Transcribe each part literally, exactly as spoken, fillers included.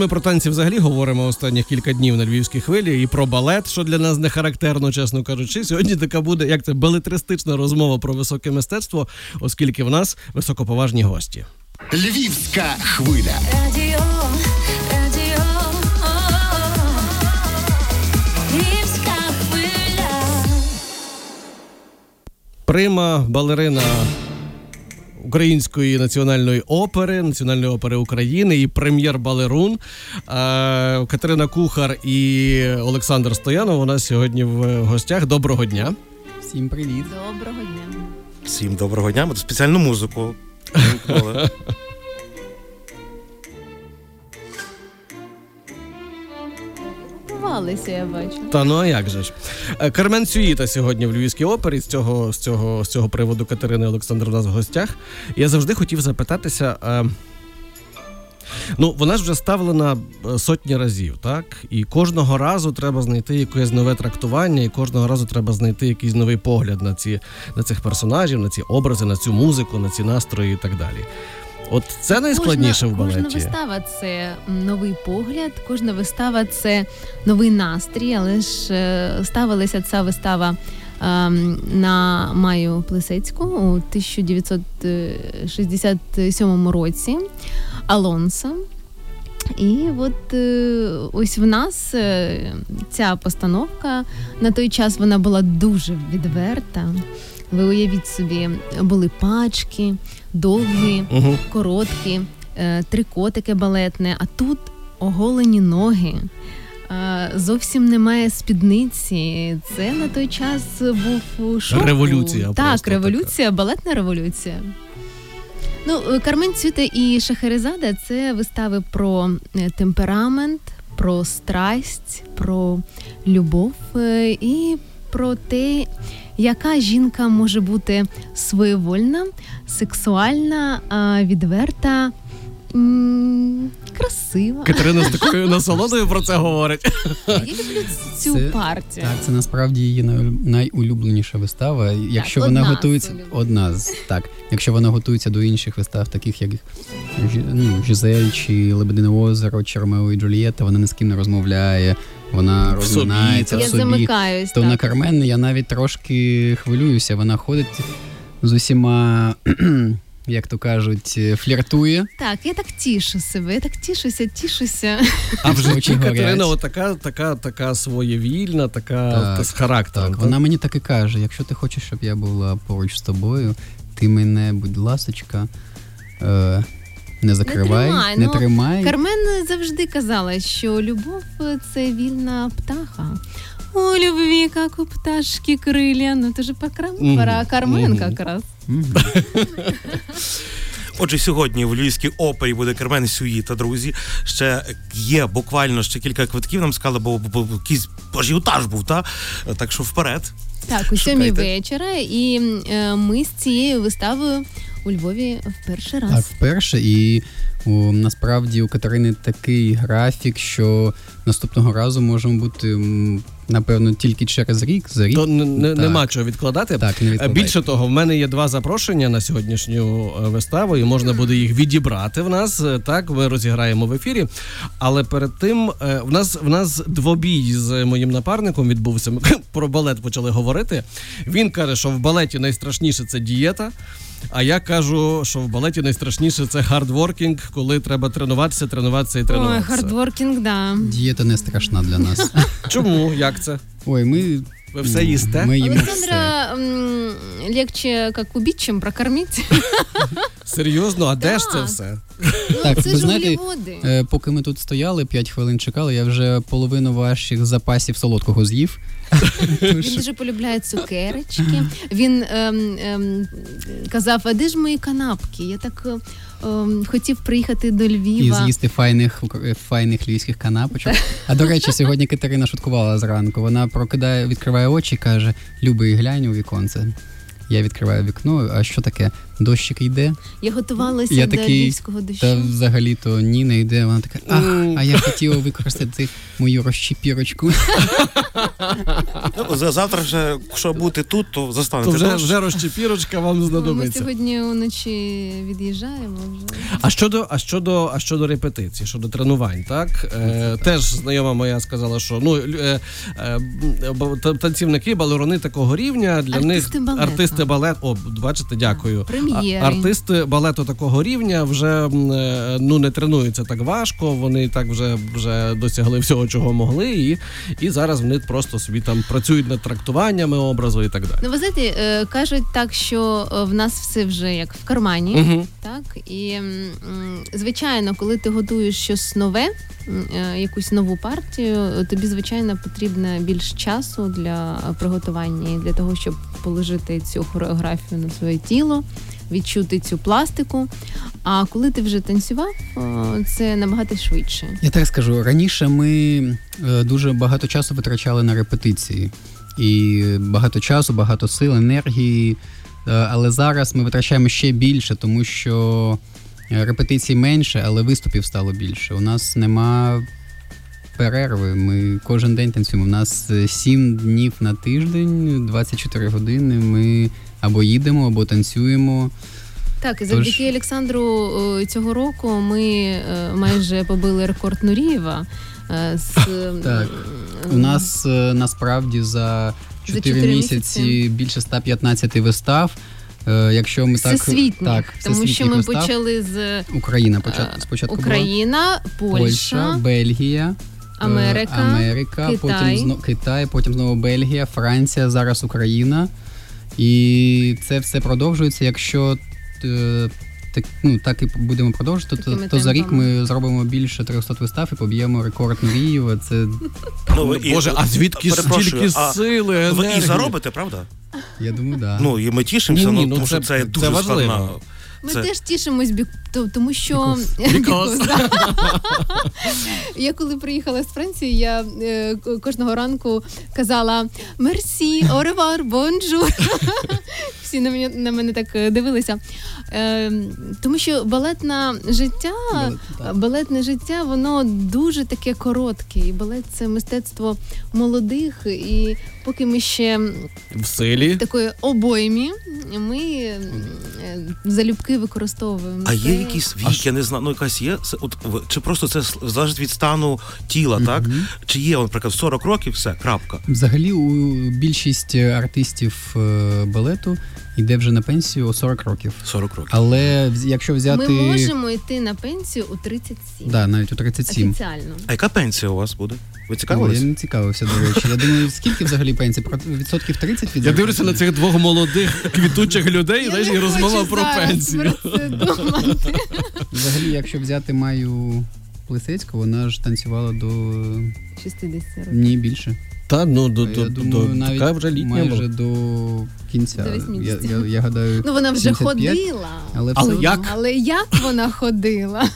Ми про танці взагалі говоримо останніх кілька днів на Львівській хвилі і про балет, що для нас не характерно, чесно кажучи. Сьогодні така буде, як це, балетристична розмова про високе мистецтво, оскільки в нас високоповажні гості. Львівська хвиля. Радіо, радіо, Львівська хвиля. Прима, балерина Української національної опери, Національної опери України і прем'єр-балерун Катерина Кухар і Олександр Стоянов у нас сьогодні в гостях. Доброго дня. Всім привіт. Доброго дня. Всім доброго дня. Ми спеціальну музику вимкнули. Я бачу. Та ну а як же ж. Кармен Цюїта сьогодні в Львівській опері. З цього, з цього, з цього приводу Катерина, Олександр у нас в гостях. Я завжди хотів запитатися, ну вона ж вже ставлена сотні разів, так? І кожного разу треба знайти якесь нове трактування, і кожного разу треба знайти якийсь новий погляд на, ці, на цих персонажів, на ці образи, на цю музику, на ці настрої і так далі. От це найскладніше кожна, в балеті. Кожна вистава – це новий погляд, кожна вистава – це новий настрій, але ж ставилася ця вистава ем, на Майю Плисецьку у тисяча дев'ятсот шістдесят сьомому році, Алонсо. І от ось в нас ця постановка, на той час вона була дуже відверта. Ви уявіть собі, були пачки, довгі, угу. короткі, трикотики балетне, а тут оголені ноги, зовсім немає спідниці. Це на той час був шок. Революція. Так, революція, така. Балетна революція. Ну, Кармен Цюїта і Шахерезада – це вистави про темперамент, про страсть, про любов і про те, яка жінка може бути своєвольна, сексуальна, відверта, м- красива. Катерина з такою насолодою про це говорить. Я люблю цю це, партію. Так, це насправді її найулюбленіша вистава. Якщо так, вона готується одна з так, якщо вона готується до інших вистав, таких як ну, Жизель чи Лебедине озеро, чи Ромео і Джульєта, вона ні з ким не розмовляє. Вона розминається в собі. Я замикаюсь, то так. На Кармен я навіть трошки хвилююся. Вона ходить з усіма, як то кажуть, фліртує. Так, я так тішу себе, я так тішуся, тішуся. А в житті Катерина отака, така, така своєвільна, така так, та з характером. Так. Вона мені так і каже, якщо ти хочеш, щоб я була поруч з тобою, ти мене, будь ласочка, е- Не закривай, не тримай. Не ну, тримай. Кармен завжди казала, що любов – це вільна птаха. У любви, як у пташки, крилля. Ну, це ж mm-hmm. пора Кармен mm-hmm. якраз. Mm-hmm. Отже, сьогодні в Львівській опері буде Кармен Цюїта, друзі. Ще є буквально ще кілька квитків, нам сказали, бо, бо, бо якийсь ажіотаж був, та? Так що вперед. Так, у сьомій вечора, і е, ми з цією виставою у Львові вперше раз. Так, вперше. І о, насправді у Катерини такий графік, що наступного разу можемо бути, напевно, тільки через рік, за рік. То не, нема чого відкладати. Так, не відкладайте. Більше того, в мене є два запрошення на сьогоднішню виставу, і можна буде їх відібрати в нас. Так, ми розіграємо в ефірі. Але перед тим, в нас, в нас двобій з моїм напарником відбувся. Ми про балет почали говорити. Він каже, що в балеті найстрашніше – це дієта. А я кажу, що в балеті найстрашніше – це хардворкінг, коли треба тренуватися, тренуватися і тренуватися. Ой, хардворкінг, да. Дієта не страшна для нас. Чому? Як це? Ой, ми... Ви все їсте? Ми їмо Олександра все. Легче, як убити, чим прокормити. Серйозно? А да. Де ж це все? Ну, так, це ви знаєте, води. Поки ми тут стояли, п'ять хвилин чекали, я вже половину ваших запасів солодкого з'їв. Він дуже полюбляє цукерочки. Він ем, ем, казав, а де ж мої канапки? Я так ем, хотів приїхати до Львова. І з'їсти файних, файних львівських канапочок. А до речі, сьогодні Катерина шуткувала зранку. Вона прокидає, відкриває очі і каже, Люби, глянь у віконце. Я відкриваю вікно, а що таке? дощик йде. Я готувалася я до такий, львівського дощу. Та взагалі-то ні, не йде. Вона така, ах, mm. а я хотіла використати мою розчіпірочку. Завтра вже, якщо бути тут, то застанете. То вже, вже розчіпірочка вам знадобиться. Ми сьогодні уночі від'їжджаємо. Вже. А, щодо, а, щодо, а щодо репетицій, щодо тренувань, так? Е, теж знайома моя сказала, що ну, е, е, танцівники, балерони такого рівня, для артисти них балету. Артисти балет. О, бачите, дякую. Прем'єри. Артисти балету такого рівня вже ну, не тренуються так важко, вони так вже, вже досягли всього, чого могли, і, і зараз вони просто собі там працюють над трактуваннями образу і так далі. Ну, ви знаєте, кажуть так, що в нас все вже як в кармані, угу. так, і звичайно, коли ти готуєш щось нове, якусь нову партію, тобі, звичайно, потрібно більш часу для приготування, для того, щоб положити цю хореографію на своє тіло, відчути цю пластику. А коли ти вже танцював, це набагато швидше. Я так скажу, раніше ми дуже багато часу витрачали на репетиції. І багато часу, багато сил, енергії. Але зараз ми витрачаємо ще більше, тому що репетицій менше, але виступів стало більше. У нас нема перерви. Ми кожен день танцюємо. У нас сім днів на тиждень, двадцять чотири години. Ми або їдемо, або танцюємо. Так, і завдяки Тож... Олександру цього року ми майже побили рекорд Нурієва. З... Так. У нас насправді за чотири місяці більше сто п'ятнадцять вистав. Якщо ми всесвітніх, так, так, тому що ми вистав. Почали з Україна, початку спочатку Україна, була. Польща, Польща, Бельгія, Америка, Америка, Китай. Потім знову Китай, потім знову Бельгія, Франція, зараз Україна. І це все продовжується. Якщо так, ну, так і будемо продовжувати, то, то за рік ми зробимо більше триста вистав і поб'ємо рекорд Нурієва. Це ну, Боже, і, а звідки стільки сили, енергії? Ви і заробите, правда? Я думаю, да. Ну, і ми тішимося, ні, ні, ну, тому це, що це, це дуже складно. Ми це... теж тішимось, тому що... Because. Because. Я коли приїхала з Франції, я е, кожного ранку казала «Мерсі, оревар, бонжур». Всі на мене, на мене так дивилися. Е, тому що балетне життя, Балет, балетне життя, воно дуже таке коротке. І балет – це мистецтво молодих. І поки ми ще в силі, такої обоймі, ми е, залюбки використовуємо. А є якийсь вік, а я не знаю, ну якась є, от, чи просто це залежить від стану тіла, mm-hmm. так? Чи є, наприклад, сорок років, все, крапка? Взагалі, у більшість артистів балету йде вже на пенсію у сорок років. сорок років. Але якщо взяти... Ми можемо йти на пенсію у тридцять сім. Так, да, навіть у тридцять сім. Офіціально. А яка пенсія у вас буде? Ви цікавились? О, я не цікавився, до речі. Я думаю, скільки взагалі пенсій? Відсотків тридцять? Я дивлюся на цих двох молодих, квітучих людей знаєш, і розмова про пенсію. Взагалі, якщо взяти Майю Плисецьку, вона ж танцювала до... шістдесят років. Ні, більше. Та, ну, до, до, думаю, до, така вже літня була. Майже до кінця. До я, я, я гадаю, ну, вона вже сімдесят п'ять, ходила. Але, але, як? але як вона ходила?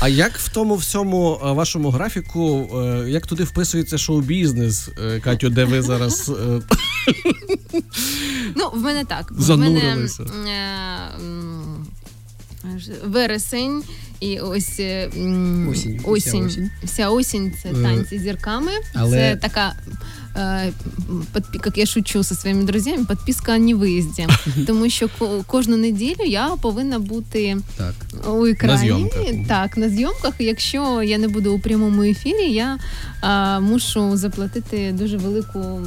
А як в тому всьому вашому графіку, як туди вписується шоу-бізнес, Катю, де ви зараз... Ну, в мене так. Занурилися. В мене... Вересень і ось м- осінь. Осінь. Вся осінь. Вся осінь – це танці з зірками. Але... Це така, е- подпи- як я шучу зі своїми друзями, підписка на виїзді. Тому що ко- кожну неділю я повинна бути так. у екрані. На так, на зйомках. Якщо я не буду у прямому ефірі, я е- мушу заплатити дуже велику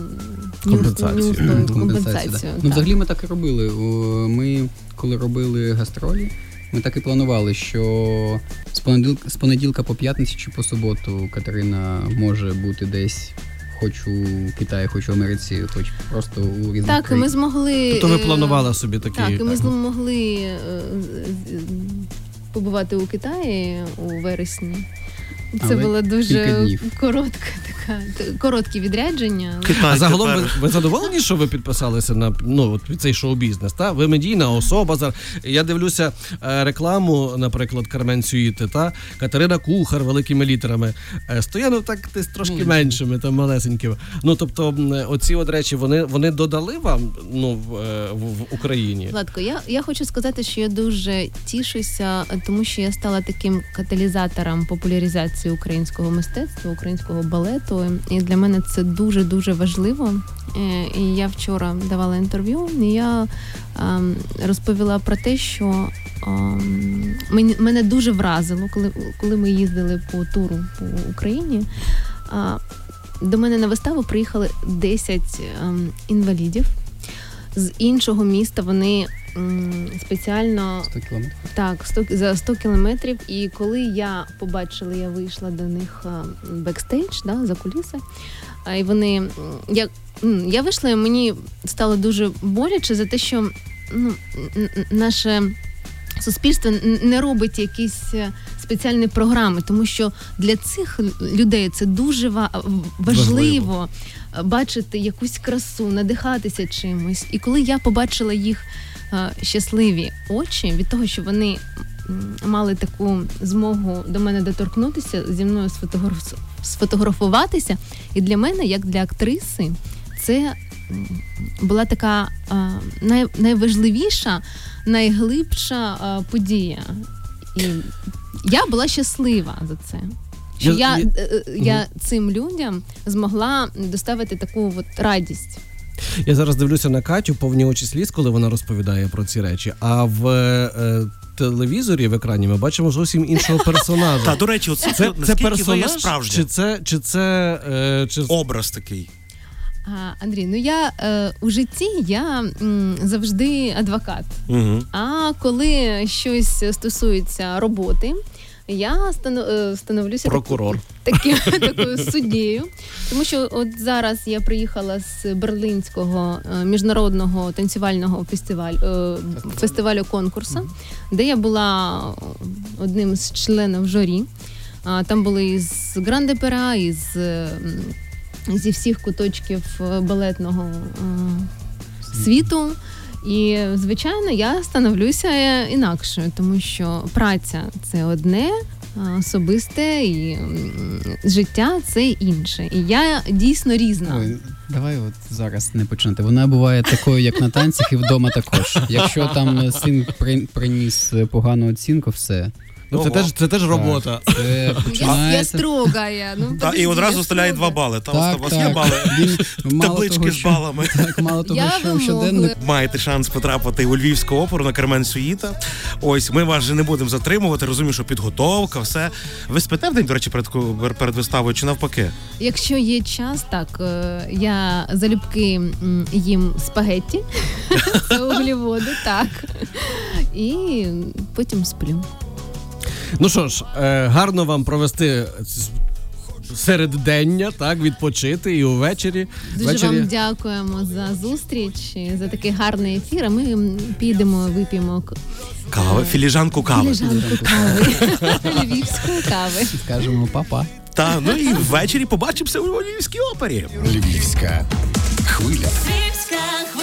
компенсацію. компенсацію, компенсацію да. Ну, взагалі ми так і робили. Ми, коли робили гастролі, ми так і планували, що з понеділка, з понеділка по п'ятницю чи по суботу Катерина може бути десь хоч у Китаї, хоч у Америці, хоч просто у різних країнах. Так, ми змогли... Тобто ви планували собі такі... Так, і ми змогли побувати у Китаї у вересні. Це Але була дуже коротка така короткі відрядження. А загалом ви, ви задоволені, що ви підписалися на ну, от цей шоу-бізнес? Та? Ви медійна особа. Я дивлюся рекламу, наприклад, Кармен Цюїти, та Катерина Кухар великими літерами. Стоянов так десь трошки меншими, там малесенькими. Ну, тобто, оці от речі, вони, вони додали вам ну, в, в, в Україні? Владко, я, я хочу сказати, що я дуже тішуся, тому що я стала таким каталізатором популяризації українського мистецтва, українського балету. І для мене це дуже-дуже важливо. І я вчора давала інтерв'ю, і я ем, розповіла про те, що ем, мене дуже вразило, коли, коли ми їздили по туру по Україні. Е, до мене на виставу приїхали десять ем, інвалідів. З іншого міста вони м, спеціально... сто кілометрів? Так, сто, за сто кілометрів. І коли я побачила, я вийшла до них бекстейдж, да, за куліси, і вони... Я, я вийшла, і мені стало дуже боляче за те, що ну, наше суспільство не робить якісь спеціальні програми, тому що для цих людей це дуже важливо. важливо. бачити якусь красу, надихатися чимось. І коли я побачила їх щасливі очі від того, що вони мали таку змогу до мене доторкнутися, зі мною сфотограф... сфотографуватися, і для мене, як для актриси, це була така най... найважливіша, найглибша подія. І я була щаслива за це. Що я, я, я, я цим людям змогла доставити таку от радість. Я зараз дивлюся на Катю, повні очі сліз, коли вона розповідає про ці речі. А в е, телевізорі, в екрані, ми бачимо зовсім іншого персонажа. Та, до речі, це персонаж, чи це... образ такий? А, Андрій, ну я е, у житті я м, завжди адвокат. Угу. А коли щось стосується роботи, я становлюся прокурор. Такі, такі, такою суддєю, тому що от зараз я приїхала з Берлінського міжнародного танцювального фестивалю, фестивалю конкурсу, де я була одним з членів журі. Там були із Гранд-де-Пера, із зі всіх куточків балетного світу. І, звичайно, я становлюся інакшою, тому що праця – це одне, особисте, і життя – це інше. І я дійсно різна. Ой, давай от зараз не починати. Вона буває такою, як на танцях, і вдома також. Якщо там син приніс погану оцінку, все. Ну, це, теж, це теж робота. Це я, я строга, я. Ну, та, і одразу стріляє два бали. Там так, у вас так. Є бали, він, таблички того, з балами. Так, мало того, я що щоденник. Маєте шанс потрапити у Львівську оперу на Кармен Цюїта. Ось, ми вас вже не будемо затримувати. Розумію, що підготовка, все. Ви спите в день, до речі, перед, перед виставою чи навпаки? Якщо є час, так. Я залюбки їм спагетті з углеводи, так. І потім сплю. Ну що ж, гарно вам провести середдення, так, відпочити і увечері. Дуже ввечері... вам дякуємо за зустріч, за такий гарний ефір. А ми підемо, вип'ємо кави, філіжанку кави. Філіжанку кави. Львівської кави. Скажемо па-па. Та, ну і ввечері побачимося у Львівській опері. Львівська хвиля. Львівська хвиля.